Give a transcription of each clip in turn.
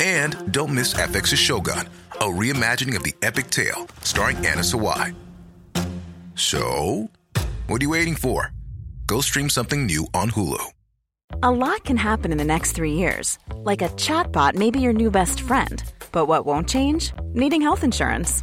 And don't miss FX's Shogun, a reimagining of the epic tale starring Anna Sawai. So, what are you waiting for? Go stream something new on Hulu. A lot can happen in the next 3 years. Like a chatbot may be your new best friend. But what won't change? Needing health insurance.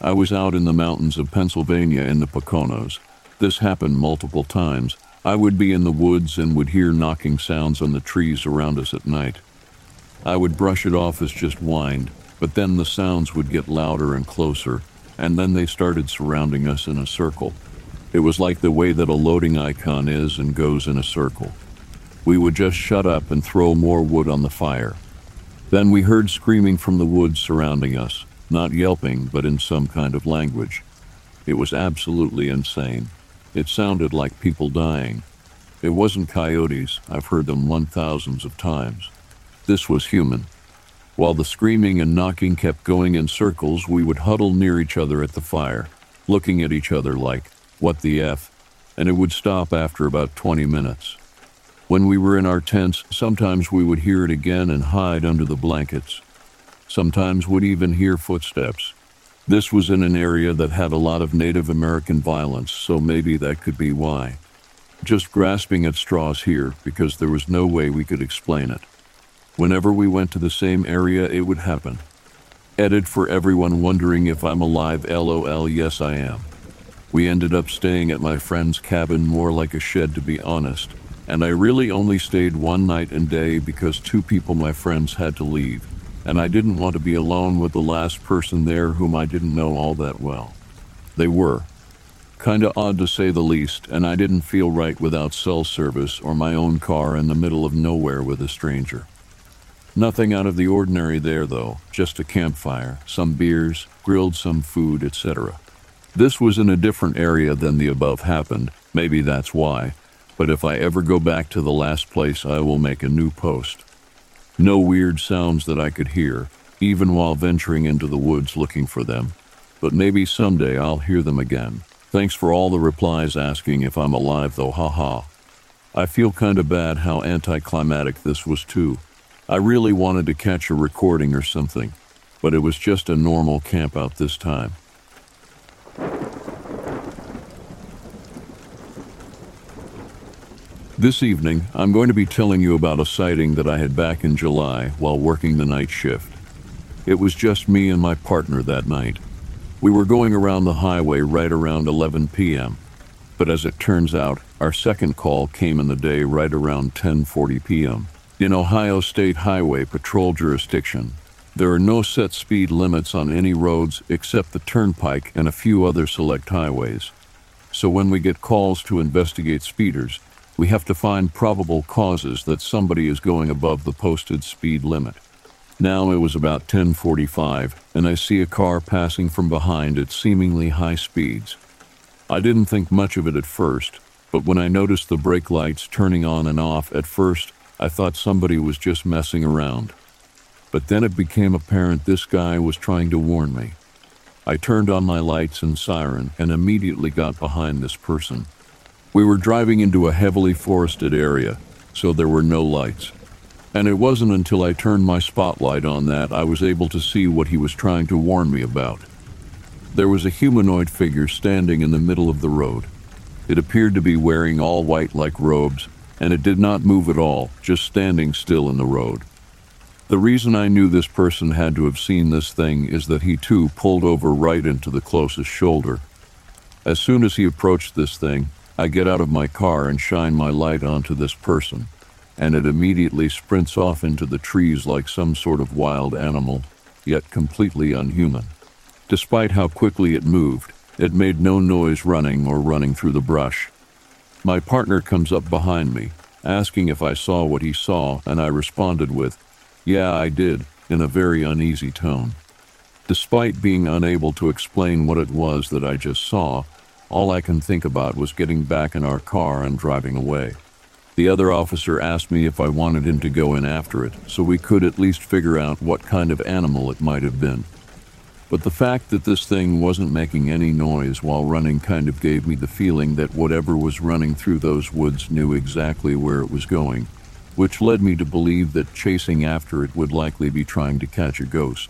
I was out in the mountains of Pennsylvania in the Poconos. This happened multiple times. I would be in the woods and would hear knocking sounds on the trees around us at night. I would brush it off as just wind, but then the sounds would get louder and closer, and then they started surrounding us in a circle. It was like the way that a loading icon is and goes in a circle. We would just shut up and throw more wood on the fire. Then we heard screaming from the woods surrounding us, not yelping, but in some kind of language. It was absolutely insane. It sounded like people dying. It wasn't coyotes. I've heard them run thousands of times. This was human. While the screaming and knocking kept going in circles, we would huddle near each other at the fire, looking at each other like, what the F? And it would stop after about 20 minutes. When we were in our tents, sometimes we would hear it again and hide under the blankets. Sometimes we'd even hear footsteps. This was in an area that had a lot of Native American violence, so maybe that could be why. Just grasping at straws here, because there was no way we could explain it. Whenever we went to the same area, it would happen. Edit for everyone wondering if I'm alive, LOL, yes I am. We ended up staying at my friend's cabin, more like a shed to be honest, and I really only stayed one night and day because two people my friends had to leave. And I didn't want to be alone with the last person there whom I didn't know all that well. They were kinda odd to say the least, and I didn't feel right without cell service or my own car in the middle of nowhere with a stranger. Nothing out of the ordinary there though, just a campfire, some beers, grilled some food, etc. This was in a different area than the above happened, maybe that's why, but if I ever go back to the last place I will make a new post. No weird sounds that I could hear, even while venturing into the woods looking for them. But maybe someday I'll hear them again. Thanks for all the replies asking if I'm alive though, haha. I feel kinda bad how anticlimactic this was too. I really wanted to catch a recording or something. but it was just a normal camp out this time. This evening, I'm going to be telling you about a sighting that I had back in July while working the night shift. It was just me and my partner that night. We were going around the highway right around 11 p.m., but as it turns out, our second call came in the day right around 10:40 p.m. In Ohio State Highway Patrol jurisdiction, there are no set speed limits on any roads except the Turnpike and a few other select highways. So when we get calls to investigate speeders, we have to find probable causes that somebody is going above the posted speed limit. Now it was about 10:45, and I see a car passing from behind at seemingly high speeds. I didn't think much of it at first, but when I noticed the brake lights turning on and off at first, I thought somebody was just messing around. But then it became apparent this guy was trying to warn me. I turned on my lights and siren and immediately got behind this person. We were driving into a heavily forested area, so there were no lights. And it wasn't until I turned my spotlight on that I was able to see what he was trying to warn me about. There was a humanoid figure standing in the middle of the road. It appeared to be wearing all white like robes, and it did not move at all, just standing still in the road. The reason I knew this person had to have seen this thing is that he too pulled over right into the closest shoulder. As soon as he approached this thing, I get out of my car and shine my light onto this person, and it immediately sprints off into the trees like some sort of wild animal, yet completely unhuman. Despite how quickly it moved, it made no noise running or running through the brush. My partner comes up behind me, asking if I saw what he saw, and I responded with, "Yeah, I did," in a very uneasy tone. Despite being unable to explain what it was that I just saw, all I can think about was getting back in our car and driving away. The other officer asked me if I wanted him to go in after it, so we could at least figure out what kind of animal it might have been. But the fact that this thing wasn't making any noise while running kind of gave me the feeling that whatever was running through those woods knew exactly where it was going, which led me to believe that chasing after it would likely be trying to catch a ghost.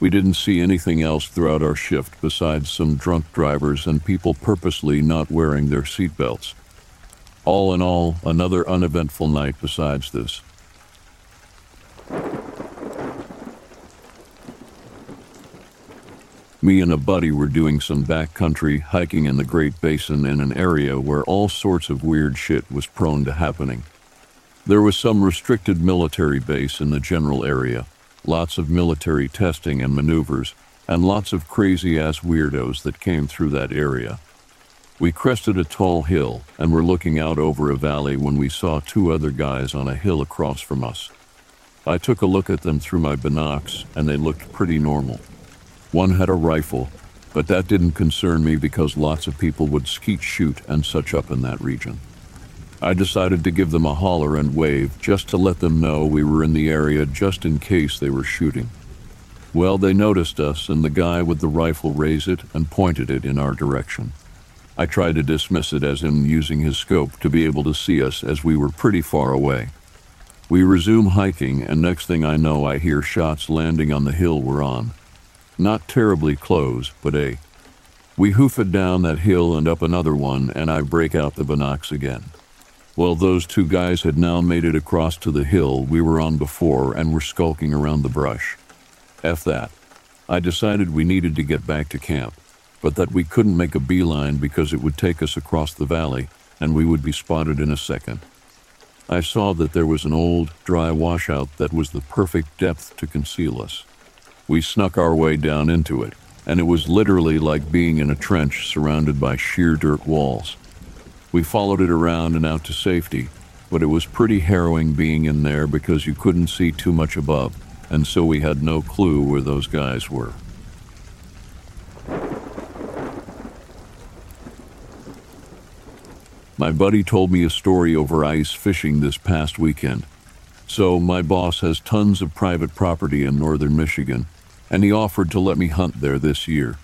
We didn't see anything else throughout our shift besides some drunk drivers and people purposely not wearing their seatbelts. All in all, another uneventful night besides this. Me and a buddy were doing some backcountry hiking in the Great Basin in an area where all sorts of weird shit was prone to happening. There was some restricted military base in the general area, lots of military testing and maneuvers, and lots of crazy-ass weirdos that came through that area. We crested a tall hill and were looking out over a valley when we saw two other guys on a hill across from us. I took a look at them through my binocs, and they looked pretty normal. One had a rifle, but that didn't concern me because lots of people would skeet shoot and such up in that region. I decided to give them a holler and wave just to let them know we were in the area just in case they were shooting. Well, they noticed us, and the guy with the rifle raised it and pointed it in our direction. I tried to dismiss it as him using his scope to be able to see us as we were pretty far away. We resume hiking, and next thing I know I hear shots landing on the hill we're on. Not terribly close, but hey. We hoof it down that hill and up another one, and I break out the binocs again. Well, those two guys had now made it across to the hill we were on before and were skulking around the brush. F that. I decided we needed to get back to camp, but that we couldn't make a beeline because it would take us across the valley and we would be spotted in a second. I saw that there was an old, dry washout that was the perfect depth to conceal us. We snuck our way down into it, and it was literally like being in a trench surrounded by sheer dirt walls. We followed it around and out to safety, but it was pretty harrowing being in there because you couldn't see too much above, and so we had no clue where those guys were. My buddy told me a story over ice fishing this past weekend. So my boss has tons of private property in northern Michigan, and he offered to let me hunt there this year.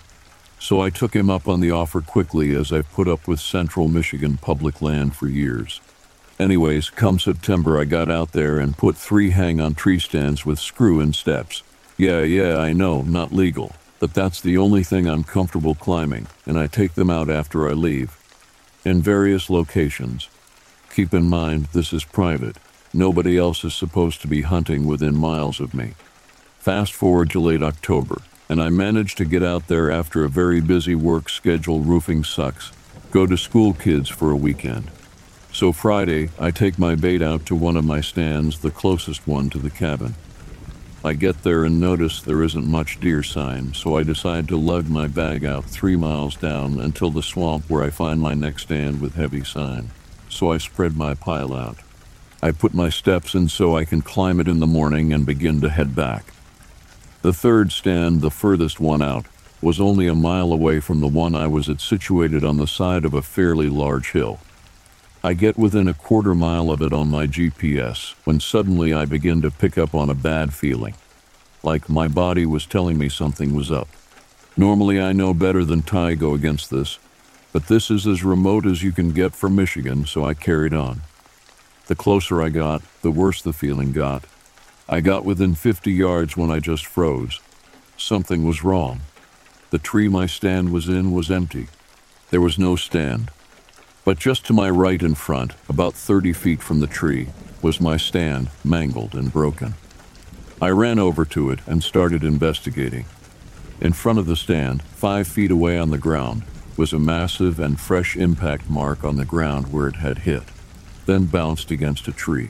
So I took him up on the offer quickly, as I've put up with central Michigan public land for years. Anyways, come September I got out there and put 3 hang-on tree stands with screw-in steps, Yeah, I know, not legal, but that's the only thing I'm comfortable climbing, and I take them out after I leave. In various locations. Keep in mind, this is private. Nobody else is supposed to be hunting within miles of me. Fast forward to late October, and I managed to get out there after a very busy work schedule. Roofing sucks. Go to school kids for a weekend. So Friday, I take my bait out to one of my stands, the closest one to the cabin. I get there and notice there isn't much deer sign, so I decide to lug my bag out 3 miles down until the swamp where I find my next stand with heavy sign. So I spread my pile out. I put my steps in so I can climb it in the morning and begin to head back. The third stand, the furthest one out, was only a mile away from the one I was at, situated on the side of a fairly large hill. I get within a quarter mile of it on my GPS when suddenly I begin to pick up on a bad feeling. Like my body was telling me something was up. Normally I know better than to go against this, but this is as remote as you can get from Michigan, so I carried on. The closer I got, the worse the feeling got. I got within 50 yards when I just froze. Something was wrong. The tree my stand was in was empty. There was no stand. But just to my right in front, about 30 feet from the tree, was my stand, mangled and broken. I ran over to it and started investigating. In front of the stand, 5 feet away on the ground, was a massive and fresh impact mark on the ground where it had hit, then bounced against a tree.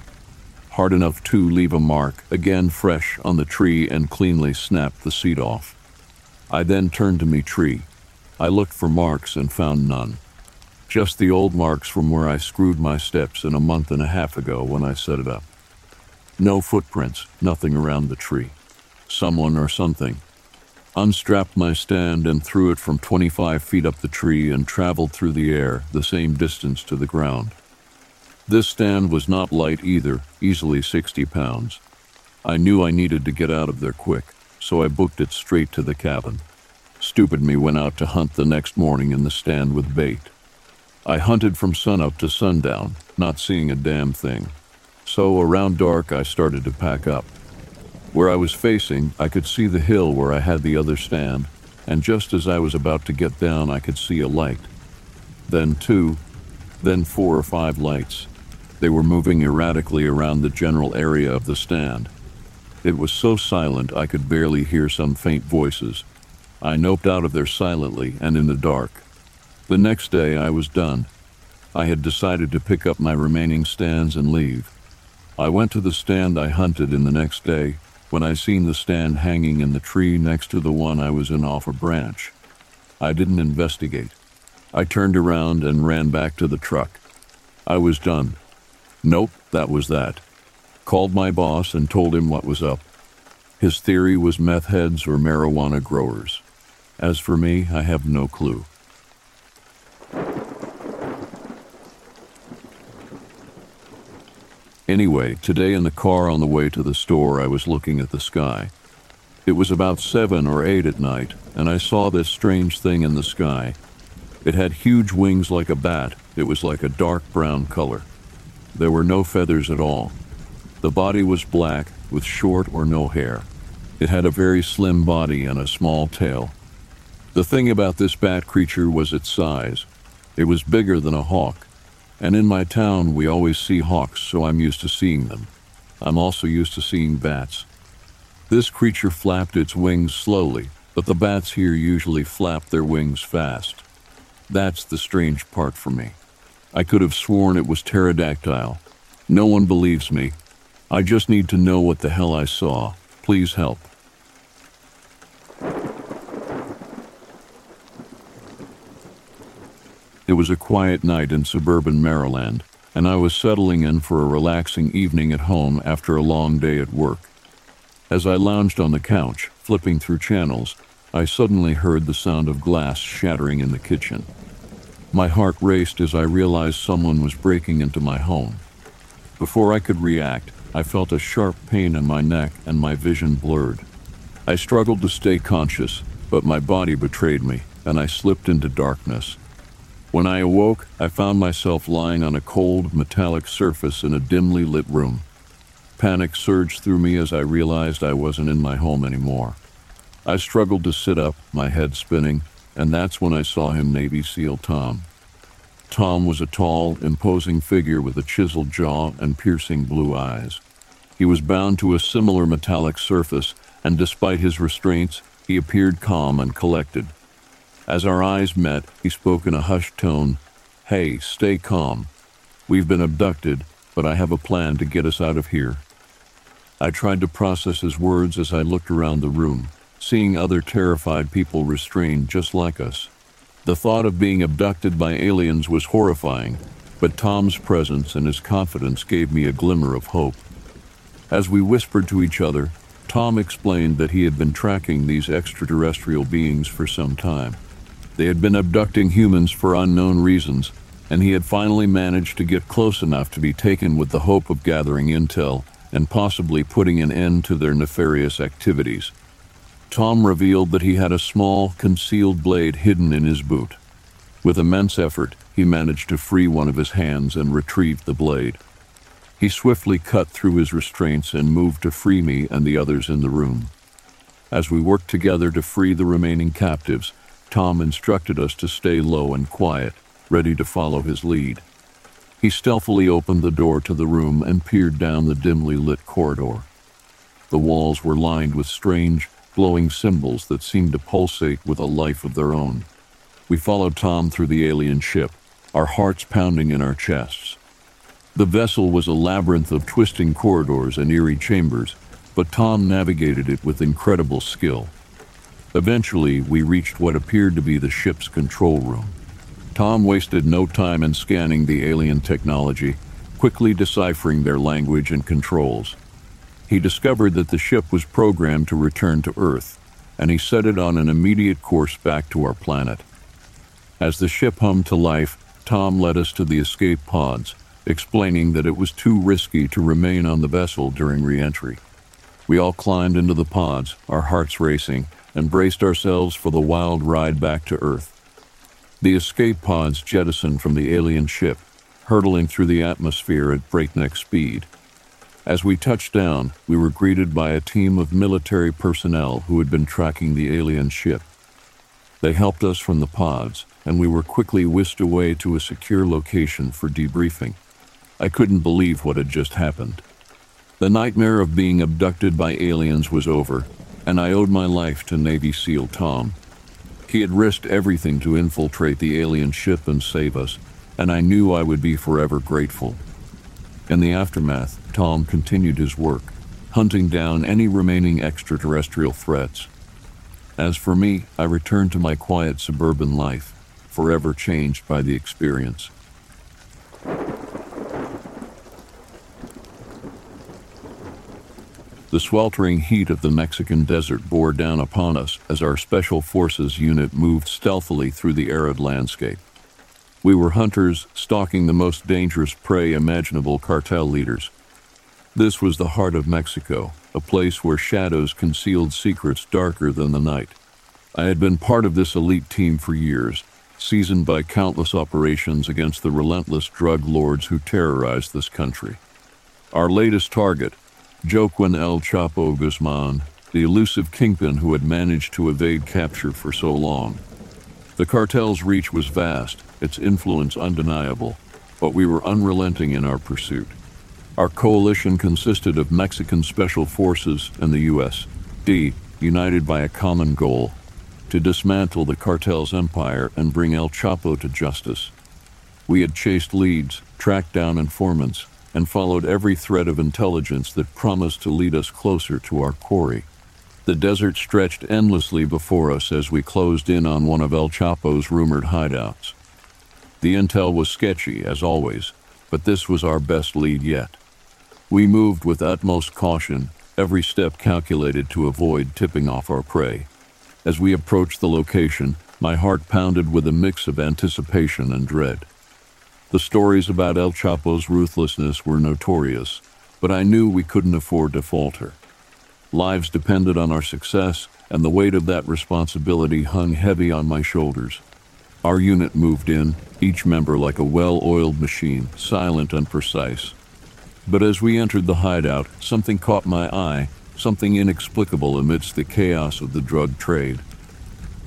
Hard enough to leave a mark, again fresh on the tree, and cleanly snapped the seed off. I then turned to me tree. I looked for marks and found none. Just the old marks from where I screwed my steps in a month and a half ago when I set it up. No footprints, nothing around the tree. Someone or something. Unstrapped my stand and threw it from 25 feet up the tree and traveled through the air the same distance to the ground. This stand was not light either, easily 60 pounds. I knew I needed to get out of there quick, so I booked it straight to the cabin. Stupid me went out to hunt the next morning in the stand with bait. I hunted from sunup to sundown, not seeing a damn thing. So around dark, I started to pack up. Where I was facing, I could see the hill where I had the other stand, and just as I was about to get down, I could see a light. Then two, then 4 or 5 lights. They were moving erratically around the general area of the stand. It was so silent I could barely hear some faint voices. I noped out of there silently and in the dark. The next day, I was done. I had decided to pick up my remaining stands and leave. I went to the stand I hunted in the next day when I seen the stand hanging in the tree next to the one I was in off a branch. I didn't investigate. I turned around and ran back to the truck. I was done. Nope, that was that. Called my boss and told him what was up. His theory was meth heads or marijuana growers. As for me, I have no clue. Anyway, today in the car on the way to the store, I was looking at the sky. It was about 7 or 8 at night, and I saw this strange thing in the sky. It had huge wings like a bat. It was like a dark brown color. There were no feathers at all. The body was black, with short or no hair. It had a very slim body and a small tail. The thing about this bat creature was its size. It was bigger than a hawk. And in my town, we always see hawks, so I'm used to seeing them. I'm also used to seeing bats. This creature flapped its wings slowly, but the bats here usually flap their wings fast. That's the strange part for me. I could have sworn it was pterodactyl. No one believes me. I just need to know what the hell I saw. Please help. It was a quiet night in suburban Maryland, and I was settling in for a relaxing evening at home after a long day at work. As I lounged on the couch, flipping through channels, I suddenly heard the sound of glass shattering in the kitchen. My heart raced as I realized someone was breaking into my home. Before I could react, I felt a sharp pain in my neck and my vision blurred. I struggled to stay conscious, but my body betrayed me, and I slipped into darkness. When I awoke, I found myself lying on a cold, metallic surface in a dimly lit room. Panic surged through me as I realized I wasn't in my home anymore. I struggled to sit up, my head spinning, and that's when I saw him, Navy SEAL Tom. Tom was a tall, imposing figure with a chiseled jaw and piercing blue eyes. He was bound to a similar metallic surface, and despite his restraints, he appeared calm and collected. As our eyes met, he spoke in a hushed tone, "Hey, stay calm. We've been abducted, but I have a plan to get us out of here." I tried to process his words as I looked around the room, seeing other terrified people restrained just like us. The thought of being abducted by aliens was horrifying, but Tom's presence and his confidence gave me a glimmer of hope. As we whispered to each other, Tom explained that he had been tracking these extraterrestrial beings for some time. They had been abducting humans for unknown reasons, and he had finally managed to get close enough to be taken with the hope of gathering intel and possibly putting an end to their nefarious activities. Tom revealed that he had a small, concealed blade hidden in his boot. With immense effort, he managed to free one of his hands and retrieved the blade. He swiftly cut through his restraints and moved to free me and the others in the room. As we worked together to free the remaining captives, Tom instructed us to stay low and quiet, ready to follow his lead. He stealthily opened the door to the room and peered down the dimly lit corridor. The walls were lined with strange, glowing symbols that seemed to pulsate with a life of their own. We followed Tom through the alien ship, our hearts pounding in our chests. The vessel was a labyrinth of twisting corridors and eerie chambers, but Tom navigated it with incredible skill. Eventually, we reached what appeared to be the ship's control room. Tom wasted no time in scanning the alien technology, quickly deciphering their language and controls. He discovered that the ship was programmed to return to Earth, and he set it on an immediate course back to our planet. As the ship hummed to life, Tom led us to the escape pods, explaining that it was too risky to remain on the vessel during re-entry. We all climbed into the pods, our hearts racing, and braced ourselves for the wild ride back to Earth. The escape pods jettisoned from the alien ship, hurtling through the atmosphere at breakneck speed. As we touched down, we were greeted by a team of military personnel who had been tracking the alien ship. They helped us from the pods, and we were quickly whisked away to a secure location for debriefing. I couldn't believe what had just happened. The nightmare of being abducted by aliens was over, and I owed my life to Navy SEAL Tom. He had risked everything to infiltrate the alien ship and save us, and I knew I would be forever grateful. In the aftermath, Tom continued his work, hunting down any remaining extraterrestrial threats. As for me, I returned to my quiet suburban life, forever changed by the experience. The sweltering heat of the Mexican desert bore down upon us as our Special Forces unit moved stealthily through the arid landscape. We were hunters stalking the most dangerous prey imaginable, cartel leaders. This was the heart of Mexico, a place where shadows concealed secrets darker than the night. I had been part of this elite team for years, seasoned by countless operations against the relentless drug lords who terrorized this country. Our latest target, Joaquin El Chapo Guzmán, the elusive kingpin who had managed to evade capture for so long. The cartel's reach was vast, its influence undeniable, but we were unrelenting in our pursuit. Our coalition consisted of Mexican Special Forces and the U.S.D., united by a common goal, to dismantle the cartel's empire and bring El Chapo to justice. We had chased leads, tracked down informants, and followed every thread of intelligence that promised to lead us closer to our quarry. The desert stretched endlessly before us as we closed in on one of El Chapo's rumored hideouts. The intel was sketchy, as always, but this was our best lead yet. We moved with utmost caution, every step calculated to avoid tipping off our prey. As we approached the location, my heart pounded with a mix of anticipation and dread. The stories about El Chapo's ruthlessness were notorious, but I knew we couldn't afford to falter. Lives depended on our success, and the weight of that responsibility hung heavy on my shoulders. Our unit moved in, each member like a well-oiled machine, silent and precise. But as we entered the hideout, something caught my eye, something inexplicable amidst the chaos of the drug trade.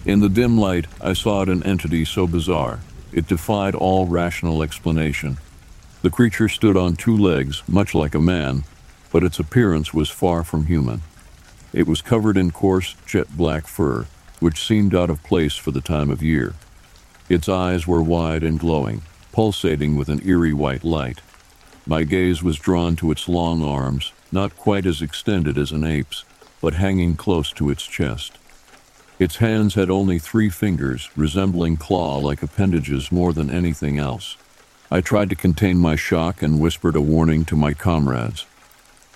In the dim light, I saw an entity so bizarre, it defied all rational explanation. The creature stood on two legs, much like a man, but its appearance was far from human. It was covered in coarse, jet-black fur, which seemed out of place for the time of year. Its eyes were wide and glowing, pulsating with an eerie white light. My gaze was drawn to its long arms, not quite as extended as an ape's, but hanging close to its chest. Its hands had only three fingers, resembling claw-like appendages more than anything else. I tried to contain my shock and whispered a warning to my comrades.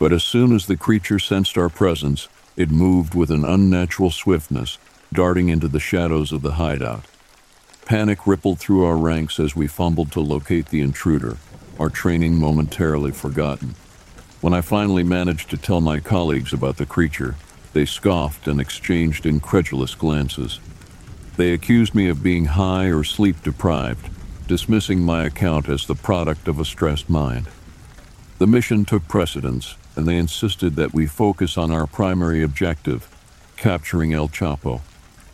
But as soon as the creature sensed our presence, it moved with an unnatural swiftness, darting into the shadows of the hideout. Panic rippled through our ranks as we fumbled to locate the intruder, our training momentarily forgotten. When I finally managed to tell my colleagues about the creature, they scoffed and exchanged incredulous glances. They accused me of being high or sleep-deprived, dismissing my account as the product of a stressed mind. The mission took precedence, and they insisted that we focus on our primary objective, capturing El Chapo.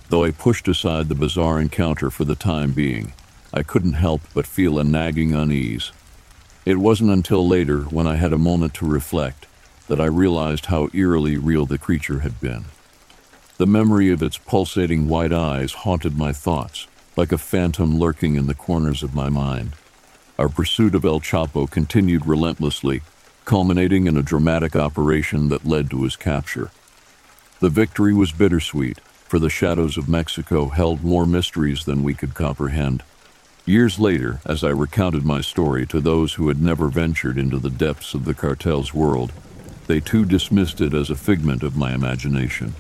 Though I pushed aside the bizarre encounter for the time being, I couldn't help but feel a nagging unease. It wasn't until later, when I had a moment to reflect, that I realized how eerily real the creature had been. The memory of its pulsating white eyes haunted my thoughts, like a phantom lurking in the corners of my mind. Our pursuit of El Chapo continued relentlessly, culminating in a dramatic operation that led to his capture. The victory was bittersweet, for the shadows of Mexico held more mysteries than we could comprehend. Years later, as I recounted my story to those who had never ventured into the depths of the cartel's world, they too dismissed it as a figment of my imagination.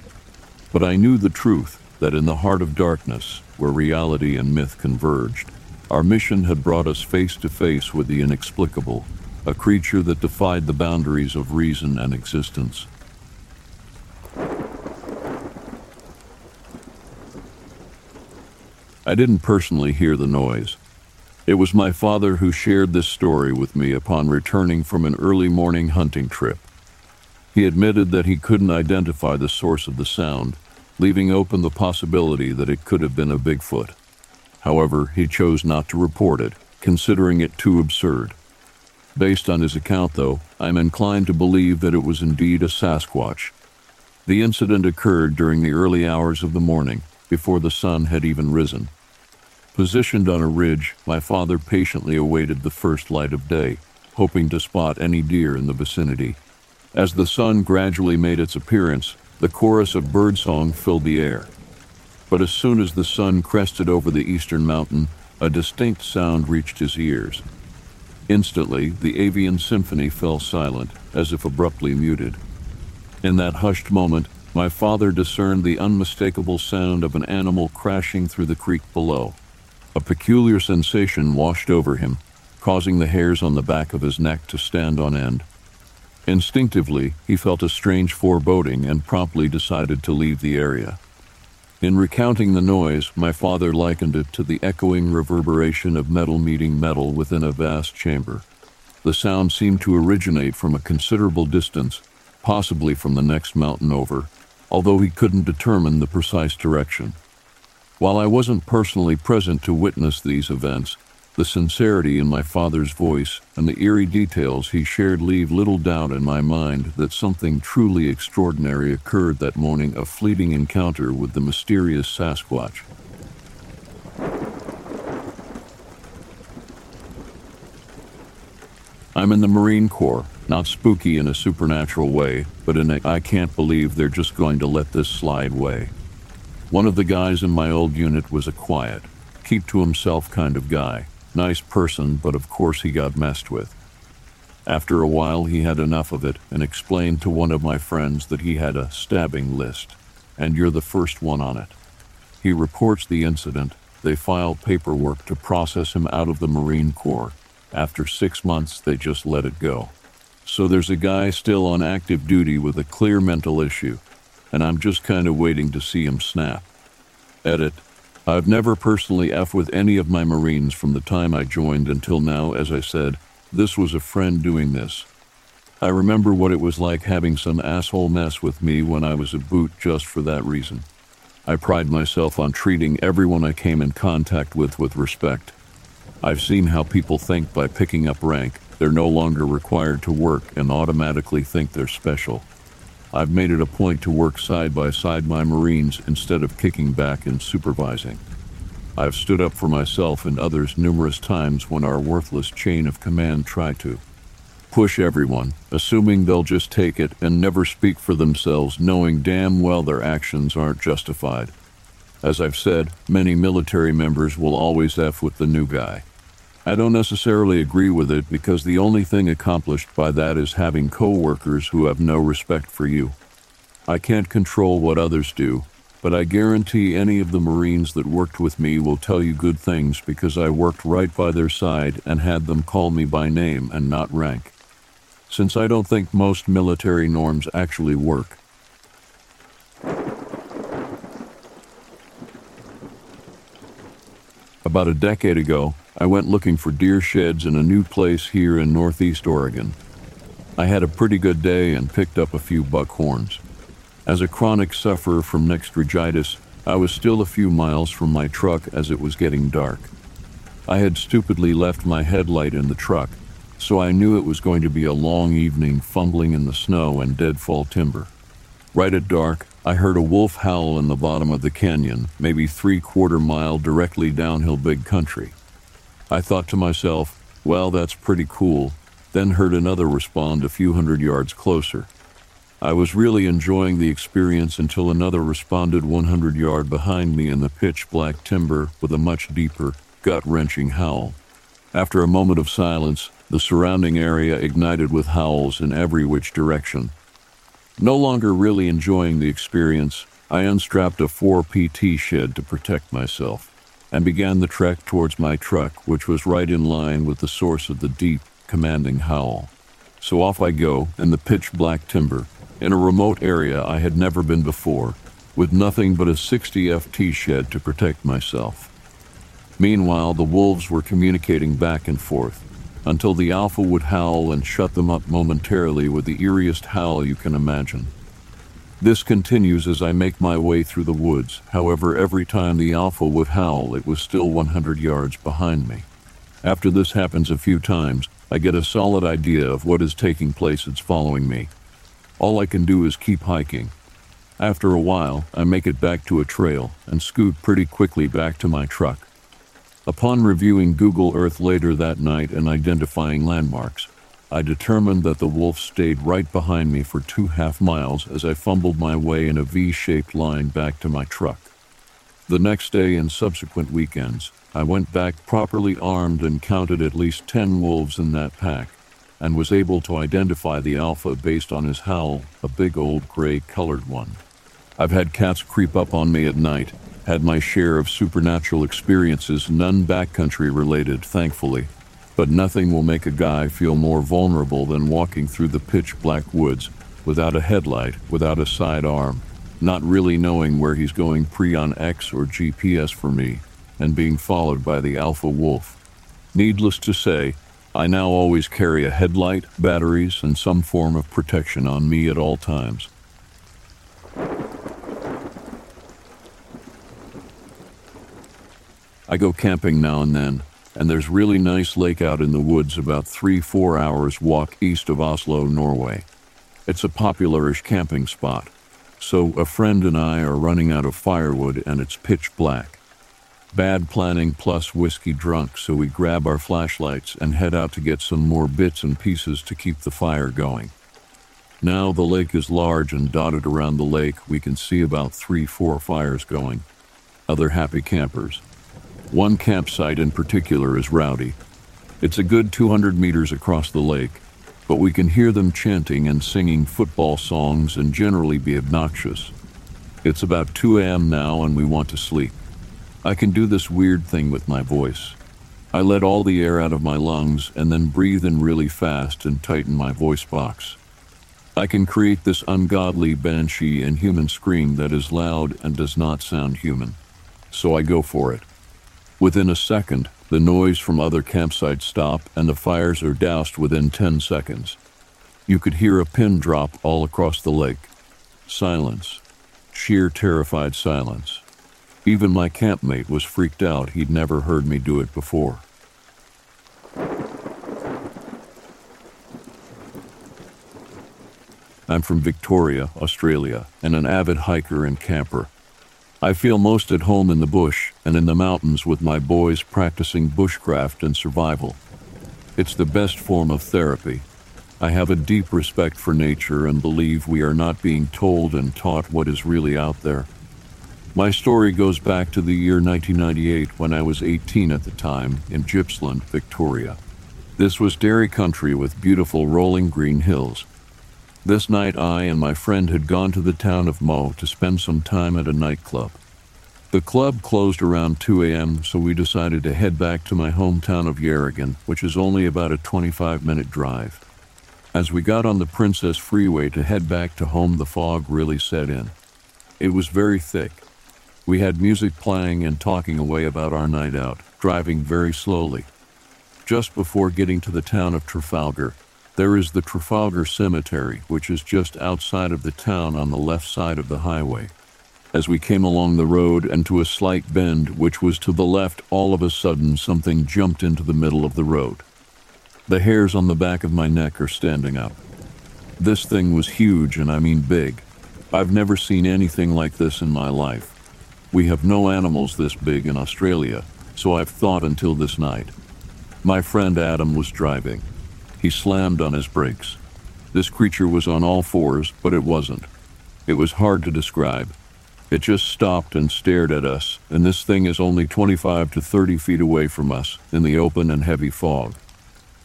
But I knew the truth, that in the heart of darkness, where reality and myth converged, our mission had brought us face to face with the inexplicable, a creature that defied the boundaries of reason and existence. I didn't personally hear the noise. It was my father who shared this story with me upon returning from an early morning hunting trip. He admitted that he couldn't identify the source of the sound, leaving open the possibility that it could have been a Bigfoot. However, he chose not to report it, considering it too absurd. Based on his account, though, I'm inclined to believe that it was indeed a Sasquatch. The incident occurred during the early hours of the morning, before the sun had even risen. Positioned on a ridge, my father patiently awaited the first light of day, hoping to spot any deer in the vicinity. As the sun gradually made its appearance, the chorus of birdsong filled the air. But as soon as the sun crested over the eastern mountain, a distinct sound reached his ears. Instantly, the avian symphony fell silent, as if abruptly muted. In that hushed moment, my father discerned the unmistakable sound of an animal crashing through the creek below. A peculiar sensation washed over him, causing the hairs on the back of his neck to stand on end. Instinctively, he felt a strange foreboding and promptly decided to leave the area. In recounting the noise, my father likened it to the echoing reverberation of metal meeting metal within a vast chamber. The sound seemed to originate from a considerable distance, possibly from the next mountain over, although he couldn't determine the precise direction. While I wasn't personally present to witness these events, the sincerity in my father's voice and the eerie details he shared leave little doubt in my mind that something truly extraordinary occurred that morning, a fleeting encounter with the mysterious Sasquatch. I'm in the Marine Corps, not spooky in a supernatural way, but in a I can't believe they're just going to let this slide way. One of the guys in my old unit was a quiet, keep-to-himself kind of guy. Nice person, but of course he got messed with. After a while, he had enough of it and explained to one of my friends that he had a stabbing list, and you're the first one on it. He reports the incident. They file paperwork to process him out of the Marine Corps. After 6 months, they just let it go. So there's a guy still on active duty with a clear mental issue, and I'm just kind of waiting to see him snap. Edit. I've never personally F with any of my Marines from the time I joined until now. As I said, this was a friend doing this. I remember what it was like having some asshole mess with me when I was a boot just for that reason. I pride myself on treating everyone I came in contact with respect. I've seen how people think by picking up rank, they're no longer required to work and automatically think they're special. I've made it a point to work side by side my Marines instead of kicking back and supervising. I've stood up for myself and others numerous times when our worthless chain of command tried to push everyone, assuming they'll just take it and never speak for themselves, knowing damn well their actions aren't justified. As I've said, many military members will always F with the new guy. I don't necessarily agree with it because the only thing accomplished by that is having co-workers who have no respect for you. I can't control what others do, but I guarantee any of the Marines that worked with me will tell you good things because I worked right by their side and had them call me by name and not rank. Since I don't think most military norms actually work. About a decade ago, I went looking for deer sheds in a new place here in Northeast Oregon. I had a pretty good day and picked up a few buckhorns. As a chronic sufferer from nextringitis, I was still a few miles from my truck as it was getting dark. I had stupidly left my headlight in the truck, so I knew it was going to be a long evening fumbling in the snow and deadfall timber. Right at dark, I heard a wolf howl in the bottom of the canyon, maybe 3/4 mile directly downhill big country. I thought to myself, well, that's pretty cool, then heard another respond a few hundred yards closer. I was really enjoying the experience until another responded 100 yards behind me in the pitch black timber with a much deeper, gut-wrenching howl. After a moment of silence, the surrounding area ignited with howls in every which direction. No longer really enjoying the experience, I unstrapped a 4PT shed to protect myself and began the trek towards my truck, which was right in line with the source of the deep, commanding howl. So off I go in the pitch black timber, in a remote area I had never been before, with nothing but a 60FT shed to protect myself. Meanwhile, the wolves were communicating back and forth, until the alpha would howl and shut them up momentarily with the eeriest howl you can imagine. This continues as I make my way through the woods. However, every time the alpha would howl, it was still 100 yards behind me. After this happens a few times, I get a solid idea of what is taking place. It's following me. All I can do is keep hiking. After a while, I make it back to a trail and scoot pretty quickly back to my truck. Upon reviewing Google Earth later that night and identifying landmarks, I determined that the wolf stayed right behind me for 2.5 miles as I fumbled my way in a V-shaped line back to my truck. The next day and subsequent weekends, I went back properly armed and counted at least 10 wolves in that pack, and was able to identify the alpha based on his howl, a big old gray-colored one. I've had cats creep up on me at night, had my share of supernatural experiences, none backcountry related, thankfully, but nothing will make a guy feel more vulnerable than walking through the pitch black woods, without a headlight, without a sidearm, not really knowing where he's going pre on X or GPS for me, and being followed by the alpha wolf. Needless to say, I now always carry a headlight, batteries, and some form of protection on me at all times. I go camping now and then, and there's really nice lake out in the woods about 3-4 hours walk east of Oslo, Norway. It's a popularish camping spot, so a friend and I are running out of firewood and it's pitch black. Bad planning plus whiskey drunk, so we grab our flashlights and head out to get some more bits and pieces to keep the fire going. Now the lake is large, and dotted around the lake we can see about 3-4 fires going. Other happy campers. One campsite in particular is rowdy. It's a good 200 meters across the lake, but we can hear them chanting and singing football songs and generally be obnoxious. It's about 2 a.m. now and we want to sleep. I can do this weird thing with my voice. I let all the air out of my lungs and then breathe in really fast and tighten my voice box. I can create this ungodly banshee and human scream that is loud and does not sound human. So I go for it. Within a second, the noise from other campsites stop and the fires are doused within 10 seconds. You could hear a pin drop all across the lake. Silence. Sheer, terrified silence. Even my campmate was freaked out. He'd never heard me do it before. I'm from Victoria, Australia, and an avid hiker and camper. I feel most at home in the bush and in the mountains with my boys practicing bushcraft and survival. It's the best form of therapy. I have a deep respect for nature and believe we are not being told and taught what is really out there. My story goes back to the year 1998 when I was 18 at the time in Gippsland, Victoria. This was dairy country with beautiful rolling green hills. This night I and my friend had gone to the town of Mo to spend some time at a nightclub. The club closed around 2 a.m. so we decided to head back to my hometown of Yarragon, which is only about a 25-minute drive. As we got on the Princess Freeway to head back to home, the fog really set in. It was very thick. We had music playing and talking away about our night out, driving very slowly. Just before getting to the town of Trafalgar, there is the Trafalgar Cemetery, which is just outside of the town on the left side of the highway. As we came along the road and to a slight bend, which was to the left, all of a sudden something jumped into the middle of the road. The hairs on the back of my neck are standing up. This thing was huge, and I mean big. I've never seen anything like this in my life. We have no animals this big in Australia, so I've thought until this night. My friend Adam was driving. He slammed on his brakes. This creature was on all fours, but it wasn't. It was hard to describe. It just stopped and stared at us, and this thing is only 25 to 30 feet away from us, in the open and heavy fog.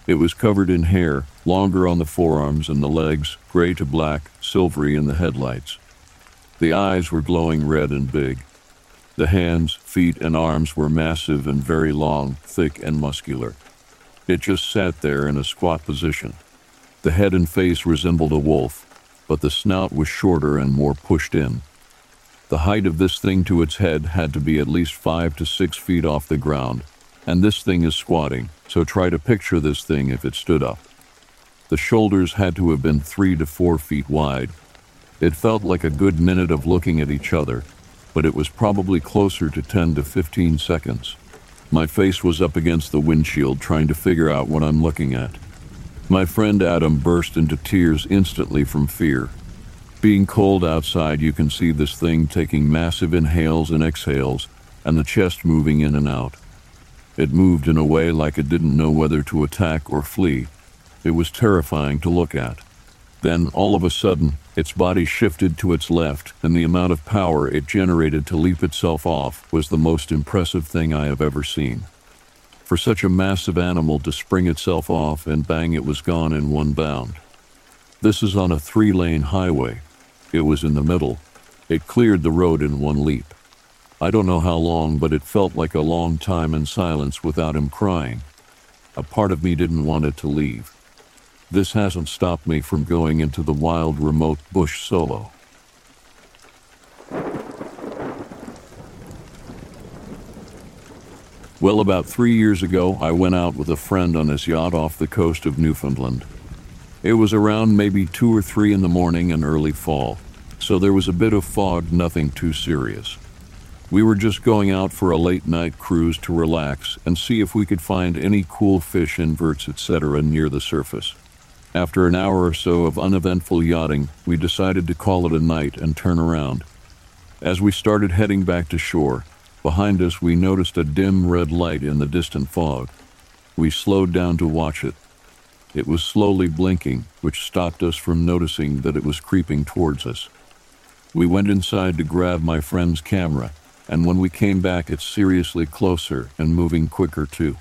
It was covered in hair, longer on the forearms and the legs, gray to black, silvery in the headlights. The eyes were glowing red and big. The hands, feet, and arms were massive and very long, thick and muscular. It just sat there in a squat position. The head and face resembled a wolf, but the snout was shorter and more pushed in. The height of this thing to its head had to be at least 5 to 6 feet off the ground, and this thing is squatting, so try to picture this thing if it stood up. The shoulders had to have been 3 to 4 feet wide. It felt like a good minute of looking at each other, but it was probably closer to 10 to 15 seconds. My face was up against the windshield trying to figure out what I'm looking at. My friend Adam burst into tears instantly from fear. Being cold outside, you can see this thing taking massive inhales and exhales, and the chest moving in and out. It moved in a way like it didn't know whether to attack or flee. It was terrifying to look at. Then, all of a sudden, its body shifted to its left, and the amount of power it generated to leap itself off was the most impressive thing I have ever seen. For such a massive animal to spring itself off and bang, it was gone in one bound. This is on a 3-lane highway. It was in the middle. It cleared the road in one leap. I don't know how long, but it felt like a long time in silence without him crying. A part of me didn't want it to leave. This hasn't stopped me from going into the wild, remote bush solo. Well, about 3 years ago, I went out with a friend on his yacht off the coast of Newfoundland. It was around maybe 2 or 3 in the morning in early fall, so there was a bit of fog, nothing too serious. We were just going out for a late-night cruise to relax and see if we could find any cool fish, inverts, etc. near the surface. After an hour or so of uneventful yachting, we decided to call it a night and turn around. As we started heading back to shore, behind us we noticed a dim red light in the distant fog. We slowed down to watch it. It was slowly blinking, which stopped us from noticing that it was creeping towards us. We went inside to grab my friend's camera, and when we came back, it's seriously closer and moving quicker too.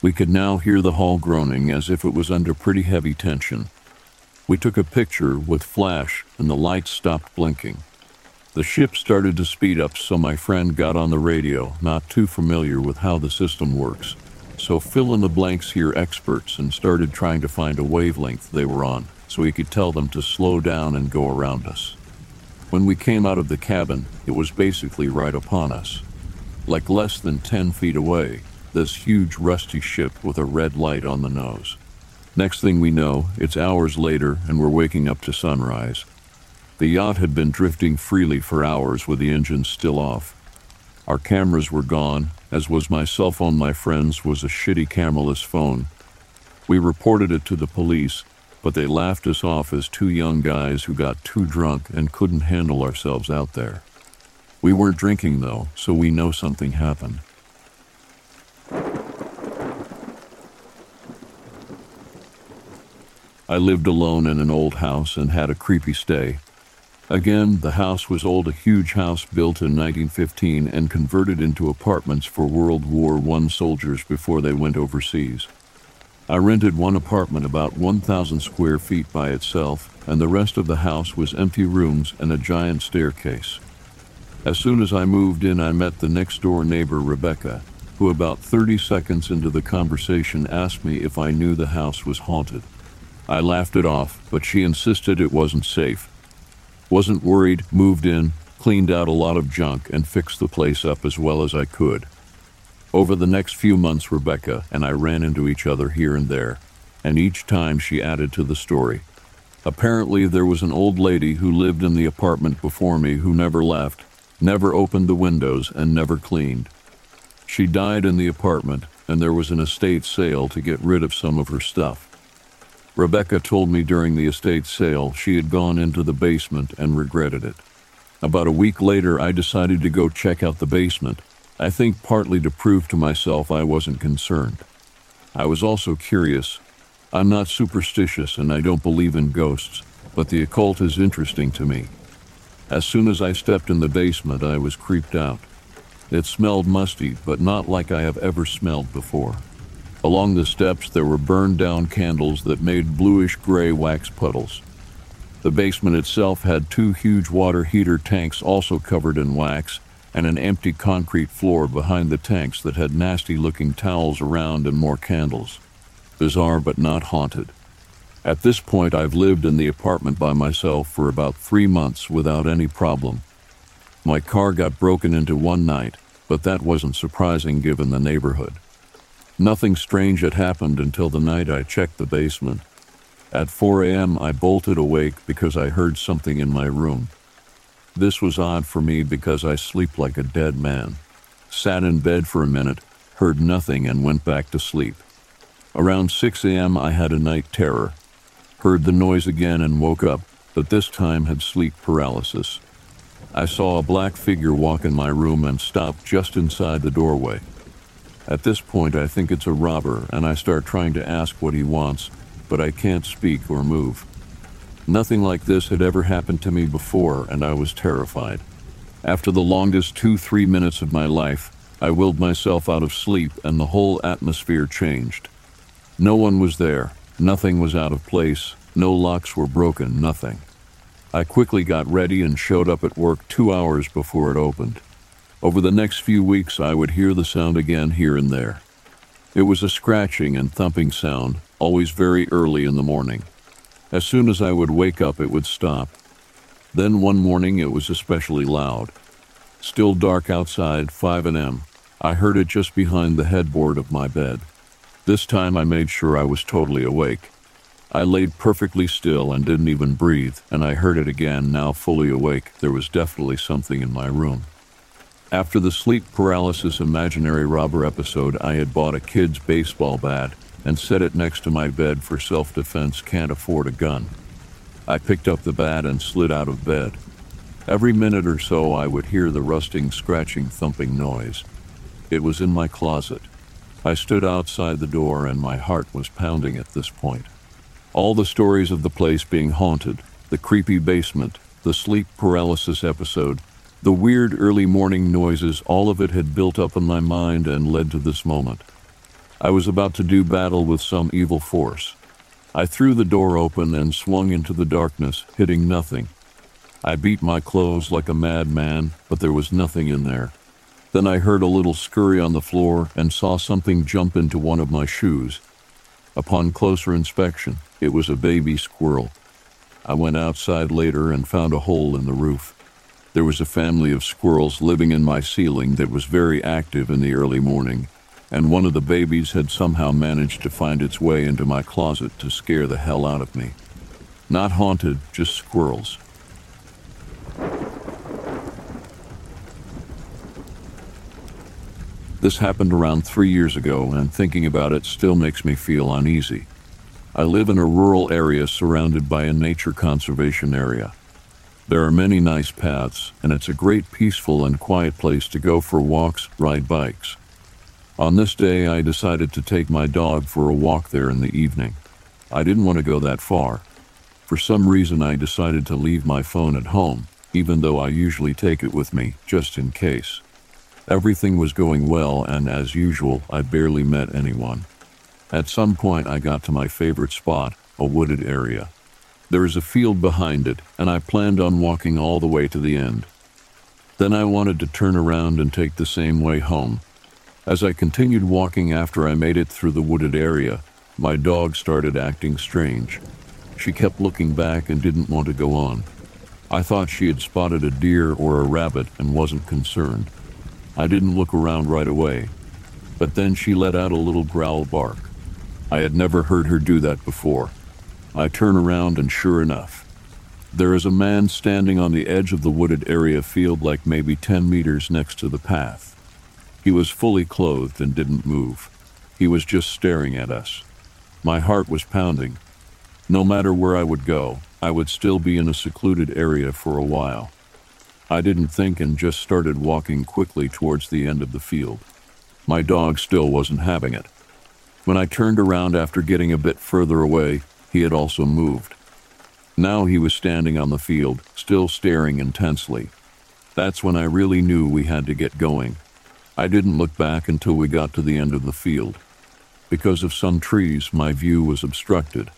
We could now hear the hull groaning as if it was under pretty heavy tension. We took a picture with flash, and the lights stopped blinking. The ship started to speed up, so my friend got on the radio, not too familiar with how the system works. So fill in the blanks here, experts, and started trying to find a wavelength they were on, so he could tell them to slow down and go around us. When we came out of the cabin, it was basically right upon us. Like less than 10 feet away, this huge rusty ship with a red light on the nose. Next thing we know, it's hours later and we're waking up to sunrise. The yacht had been drifting freely for hours with the engines still off. Our cameras were gone, as was my cell phone. My friend's was a shitty cameraless phone. We reported it to the police, but they laughed us off as two young guys who got too drunk and couldn't handle ourselves out there. We weren't drinking though, so we know something happened. I lived alone in an old house and had a creepy stay. Again, the house was old, a huge house built in 1915 and converted into apartments for World War I soldiers before they went overseas. I rented one apartment about 1,000 square feet by itself, and the rest of the house was empty rooms and a giant staircase. As soon as I moved in, I met the next-door neighbor, Rebecca, who about 30 seconds into the conversation asked me if I knew the house was haunted. I laughed it off, but she insisted it wasn't safe. Wasn't worried, moved in, cleaned out a lot of junk, and fixed the place up as well as I could. Over the next few months, Rebecca and I ran into each other here and there, and each time she added to the story. Apparently, there was an old lady who lived in the apartment before me who never left, never opened the windows, and never cleaned. She died in the apartment, and there was an estate sale to get rid of some of her stuff. Rebecca told me during the estate sale she had gone into the basement and regretted it. About a week later, I decided to go check out the basement, I think partly to prove to myself I wasn't concerned. I was also curious. I'm not superstitious and I don't believe in ghosts, but the occult is interesting to me. As soon as I stepped in the basement, I was creeped out. It smelled musty, but not like I have ever smelled before. Along the steps, there were burned-down candles that made bluish-gray wax puddles. The basement itself had two huge water heater tanks also covered in wax, and an empty concrete floor behind the tanks that had nasty-looking towels around and more candles. Bizarre but not haunted. At this point, I've lived in the apartment by myself for about 3 months without any problem. My car got broken into one night, but that wasn't surprising given the neighborhood. Nothing strange had happened until the night I checked the basement. At 4 a.m., I bolted awake because I heard something in my room. This was odd for me because I sleep like a dead man. Sat in bed for a minute, heard nothing, and went back to sleep. Around 6 a.m., I had a night terror. Heard the noise again and woke up, but this time had sleep paralysis. I saw a black figure walk in my room and stop just inside the doorway. At this point, I think it's a robber, and I start trying to ask what he wants, but I can't speak or move. Nothing like this had ever happened to me before, and I was terrified. After the longest 2-3 minutes of my life, I willed myself out of sleep, and the whole atmosphere changed. No one was there, nothing was out of place, no locks were broken, nothing. I quickly got ready and showed up at work 2 hours before it opened. Over the next few weeks, I would hear the sound again here and there. It was a scratching and thumping sound, always very early in the morning. As soon as I would wake up, it would stop. Then one morning, it was especially loud. Still dark outside, 5 a.m., I heard it just behind the headboard of my bed. This time, I made sure I was totally awake. I laid perfectly still and didn't even breathe, and I heard it again, now fully awake. There was definitely something in my room. After the sleep paralysis imaginary robber episode, I had bought a kid's baseball bat and set it next to my bed for self-defense, can't afford a gun. I picked up the bat and slid out of bed. Every minute or so, I would hear the rusting, scratching, thumping noise. It was in my closet. I stood outside the door and my heart was pounding at this point. All the stories of the place being haunted, the creepy basement, the sleep paralysis episode, the weird early morning noises, all of it had built up in my mind and led to this moment. I was about to do battle with some evil force. I threw the door open and swung into the darkness, hitting nothing. I beat my clothes like a madman, but there was nothing in there. Then I heard a little scurry on the floor and saw something jump into one of my shoes. Upon closer inspection, it was a baby squirrel. I went outside later and found a hole in the roof. There was a family of squirrels living in my ceiling that was very active in the early morning, and one of the babies had somehow managed to find its way into my closet to scare the hell out of me. Not haunted, just squirrels. This happened around 3 years ago, and thinking about it still makes me feel uneasy. I live in a rural area surrounded by a nature conservation area. There are many nice paths, and it's a great peaceful and quiet place to go for walks, ride bikes. On this day, I decided to take my dog for a walk there in the evening. I didn't want to go that far. For some reason, I decided to leave my phone at home, even though I usually take it with me, just in case. Everything was going well, and as usual, I barely met anyone. At some point, I got to my favorite spot, a wooded area. There is a field behind it, and I planned on walking all the way to the end. Then I wanted to turn around and take the same way home. As I continued walking after I made it through the wooded area, my dog started acting strange. She kept looking back and didn't want to go on. I thought she had spotted a deer or a rabbit and wasn't concerned. I didn't look around right away, but then she let out a little growl bark. I had never heard her do that before. I turn around and sure enough, there is a man standing on the edge of the wooded area field like maybe 10 meters next to the path. He was fully clothed and didn't move. He was just staring at us. My heart was pounding. No matter where I would go, I would still be in a secluded area for a while. I didn't think and just started walking quickly towards the end of the field. My dog still wasn't having it. When I turned around after getting a bit further away, he had also moved. Now he was standing on the field, still staring intensely. That's when I really knew we had to get going. I didn't look back until we got to the end of the field. Because of some trees, my view was obstructed.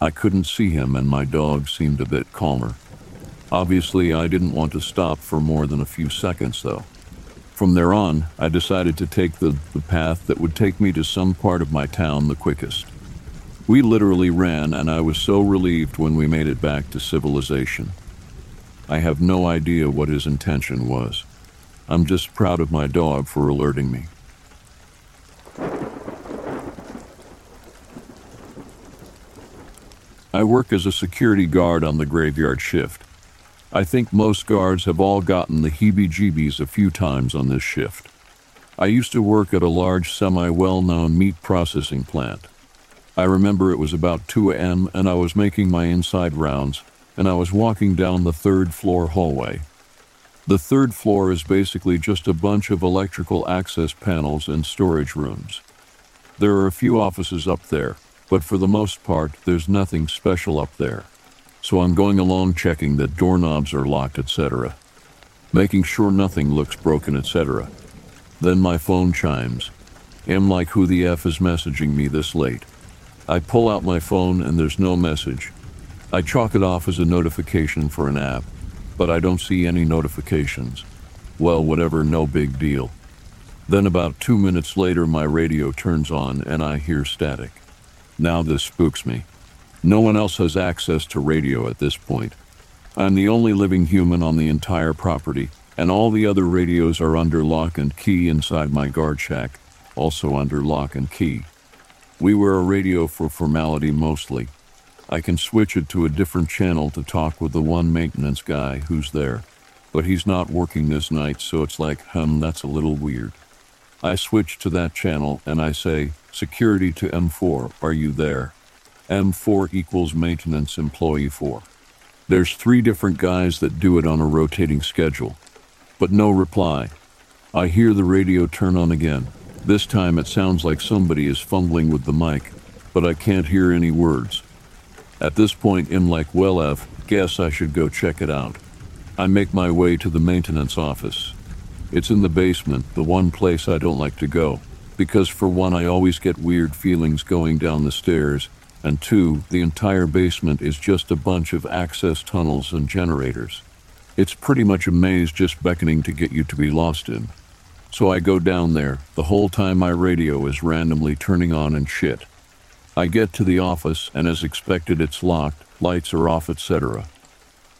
I couldn't see him, and my dog seemed a bit calmer. Obviously, I didn't want to stop for more than a few seconds, though. From there on, I decided to take the path that would take me to some part of my town the quickest. We literally ran, and I was so relieved when we made it back to civilization. I have no idea what his intention was. I'm just proud of my dog for alerting me. I work as a security guard on the graveyard shift. I think most guards have all gotten the heebie-jeebies a few times on this shift. I used to work at a large semi-well-known meat processing plant. I remember it was about 2 a.m. and I was making my inside rounds, and I was walking down the third floor hallway. The third floor is basically just a bunch of electrical access panels and storage rooms. There are a few offices up there, but for the most part, there's nothing special up there. So I'm going along checking that doorknobs are locked, etc., making sure nothing looks broken, etc. Then my phone chimes. I'm like, who the F is messaging me this late? I pull out my phone and there's no message. I chalk it off as a notification for an app, but I don't see any notifications. Well, whatever, no big deal. Then about 2 minutes later, my radio turns on and I hear static. Now this spooks me. No one else has access to radio at this point. I'm the only living human on the entire property, and all the other radios are under lock and key inside my guard shack, also under lock and key. We wear a radio for formality mostly. I can switch it to a different channel to talk with the one maintenance guy who's there, but he's not working this night, so it's like, that's a little weird. I switch to that channel and I say, security to M4, are you there? M4 equals maintenance employee 4. There's 3 different guys that do it on a rotating schedule, but no reply. I hear the radio turn on again. This time it sounds like somebody is fumbling with the mic, but I can't hear any words. At this point, I'm like, well, F, guess I should go check it out. I make my way to the maintenance office. It's in the basement, the one place I don't like to go, because for one, I always get weird feelings going down the stairs, and 2, the entire basement is just a bunch of access tunnels and generators. It's pretty much a maze just beckoning to get you to be lost in. So I go down there. The whole time my radio is randomly turning on and shit. I get to the office and as expected it's locked, lights are off, etc.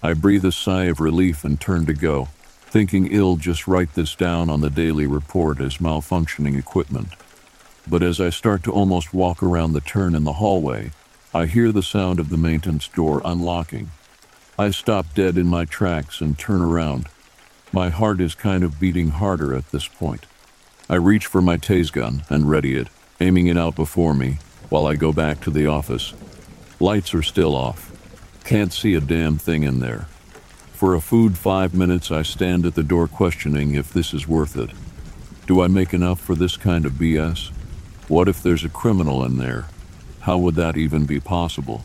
I breathe a sigh of relief and turn to go, thinking I'll just write this down on the daily report as malfunctioning equipment. but as I start to almost walk around the turn in the hallway, I hear the sound of the maintenance door unlocking. I stop dead in my tracks and turn around. My heart is kind of beating harder at this point. I reach for my tase gun and ready it, aiming it out before me while I go back to the office. Lights are still off. Can't see a damn thing in there. For a food 5 minutes, I stand at the door questioning if this is worth it. Do I make enough for this kind of BS? What if there's a criminal in there? How would that even be possible?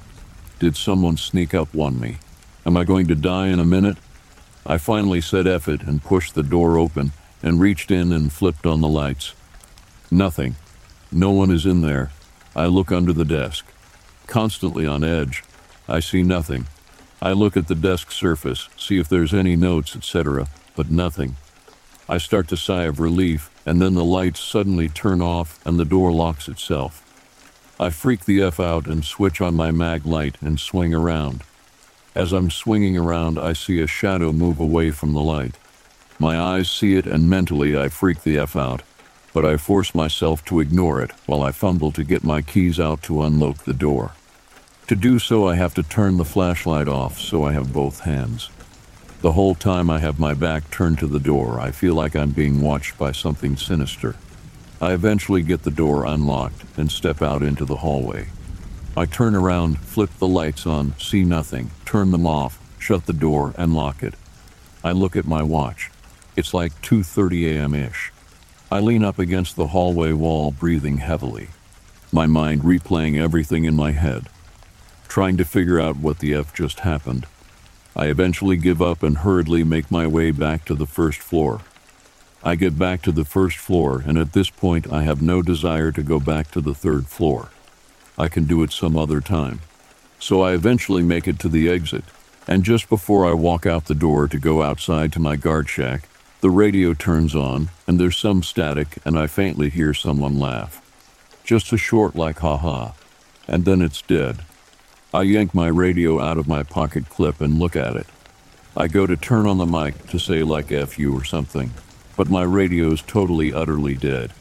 Did someone sneak up on me? Am I going to die in a minute? I finally said F it and pushed the door open and reached in and flipped on the lights. Nothing. No one is in there. I look under the desk. Constantly on edge, I see nothing. I look at the desk surface, see if there's any notes, etc., but nothing. I start to sigh of relief, and then the lights suddenly turn off and the door locks itself. I freak the F out and switch on my mag light and swing around. As I'm swinging around, I see a shadow move away from the light. My eyes see it and mentally I freak the F out, but I force myself to ignore it while I fumble to get my keys out to unlock the door. To do so, I have to turn the flashlight off so I have both hands. The whole time I have my back turned to the door, I feel like I'm being watched by something sinister. I eventually get the door unlocked and step out into the hallway. I turn around, flip the lights on, see nothing, turn them off, shut the door, and lock it. I look at my watch. It's like 2:30 a.m.-ish. I lean up against the hallway wall, breathing heavily. My mind replaying everything in my head, trying to figure out what the F just happened. I eventually give up and hurriedly make my way back to the first floor. I get back to the first floor, and at this point I have no desire to go back to the third floor. I can do it some other time. So I eventually make it to the exit, and just before I walk out the door to go outside to my guard shack, the radio turns on, and there's some static, and I faintly hear someone laugh. Just a short like ha-ha, and then it's dead. I yank my radio out of my pocket clip and look at it. I go to turn on the mic to say like F you or something, but my radio's totally, utterly dead.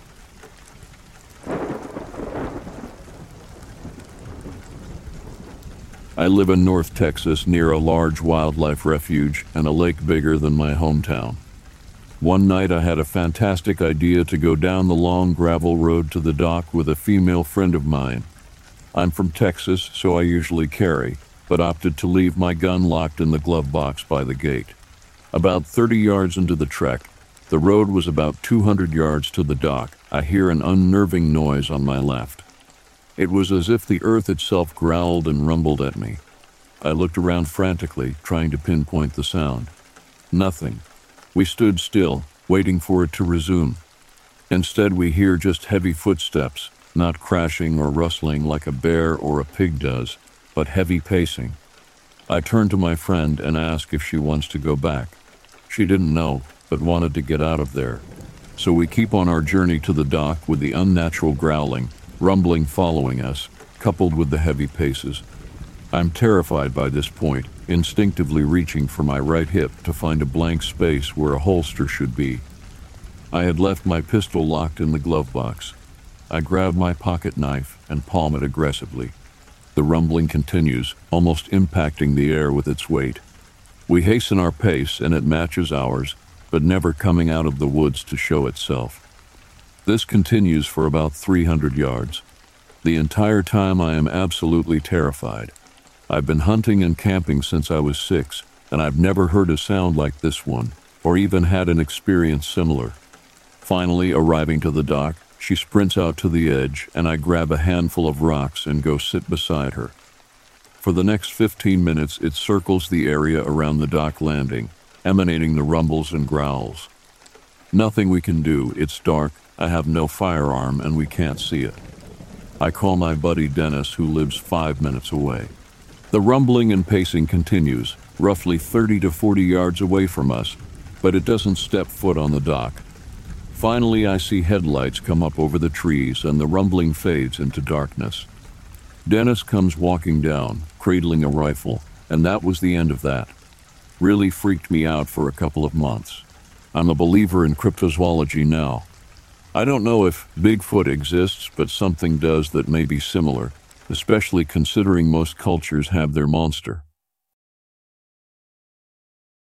I live in North Texas near a large wildlife refuge and a lake bigger than my hometown. One night I had a fantastic idea to go down the long gravel road to the dock with a female friend of mine. I'm from Texas, so I usually carry, but opted to leave my gun locked in the glove box by the gate. About 30 yards into the trek, the road was about 200 yards to the dock, I hear an unnerving noise on my left. It was as if the earth itself growled and rumbled at me. I looked around frantically, trying to pinpoint the sound. Nothing. We stood still, waiting for it to resume. Instead, we hear just heavy footsteps, not crashing or rustling like a bear or a pig does, but heavy pacing. I turn to my friend and ask if she wants to go back. She didn't know, but wanted to get out of there. So we keep on our journey to the dock with the unnatural growling, rumbling following us, coupled with the heavy paces. I'm terrified by this point, instinctively reaching for my right hip to find a blank space where a holster should be. I had left my pistol locked in the glove box. I grab my pocket knife and palm it aggressively. The rumbling continues, almost impacting the air with its weight. We hasten our pace and it matches ours, but never coming out of the woods to show itself. This continues for about 300 yards. The entire time I am absolutely terrified. I've been hunting and camping since I was 6, and I've never heard a sound like this one, or even had an experience similar. Finally, arriving to the dock, she sprints out to the edge, and I grab a handful of rocks and go sit beside her. For the next 15 minutes, it circles the area around the dock landing, emanating the rumbles and growls. Nothing we can do, it's dark, I have no firearm and we can't see it. I call my buddy Dennis, who lives 5 minutes away. The rumbling and pacing continues, roughly 30 to 40 yards away from us, but it doesn't step foot on the dock. Finally, I see headlights come up over the trees and the rumbling fades into darkness. Dennis comes walking down, cradling a rifle, and that was the end of that. Really freaked me out for a couple of months. I'm a believer in cryptozoology now. I don't know if Bigfoot exists, but something does that may be similar, especially considering most cultures have their monster.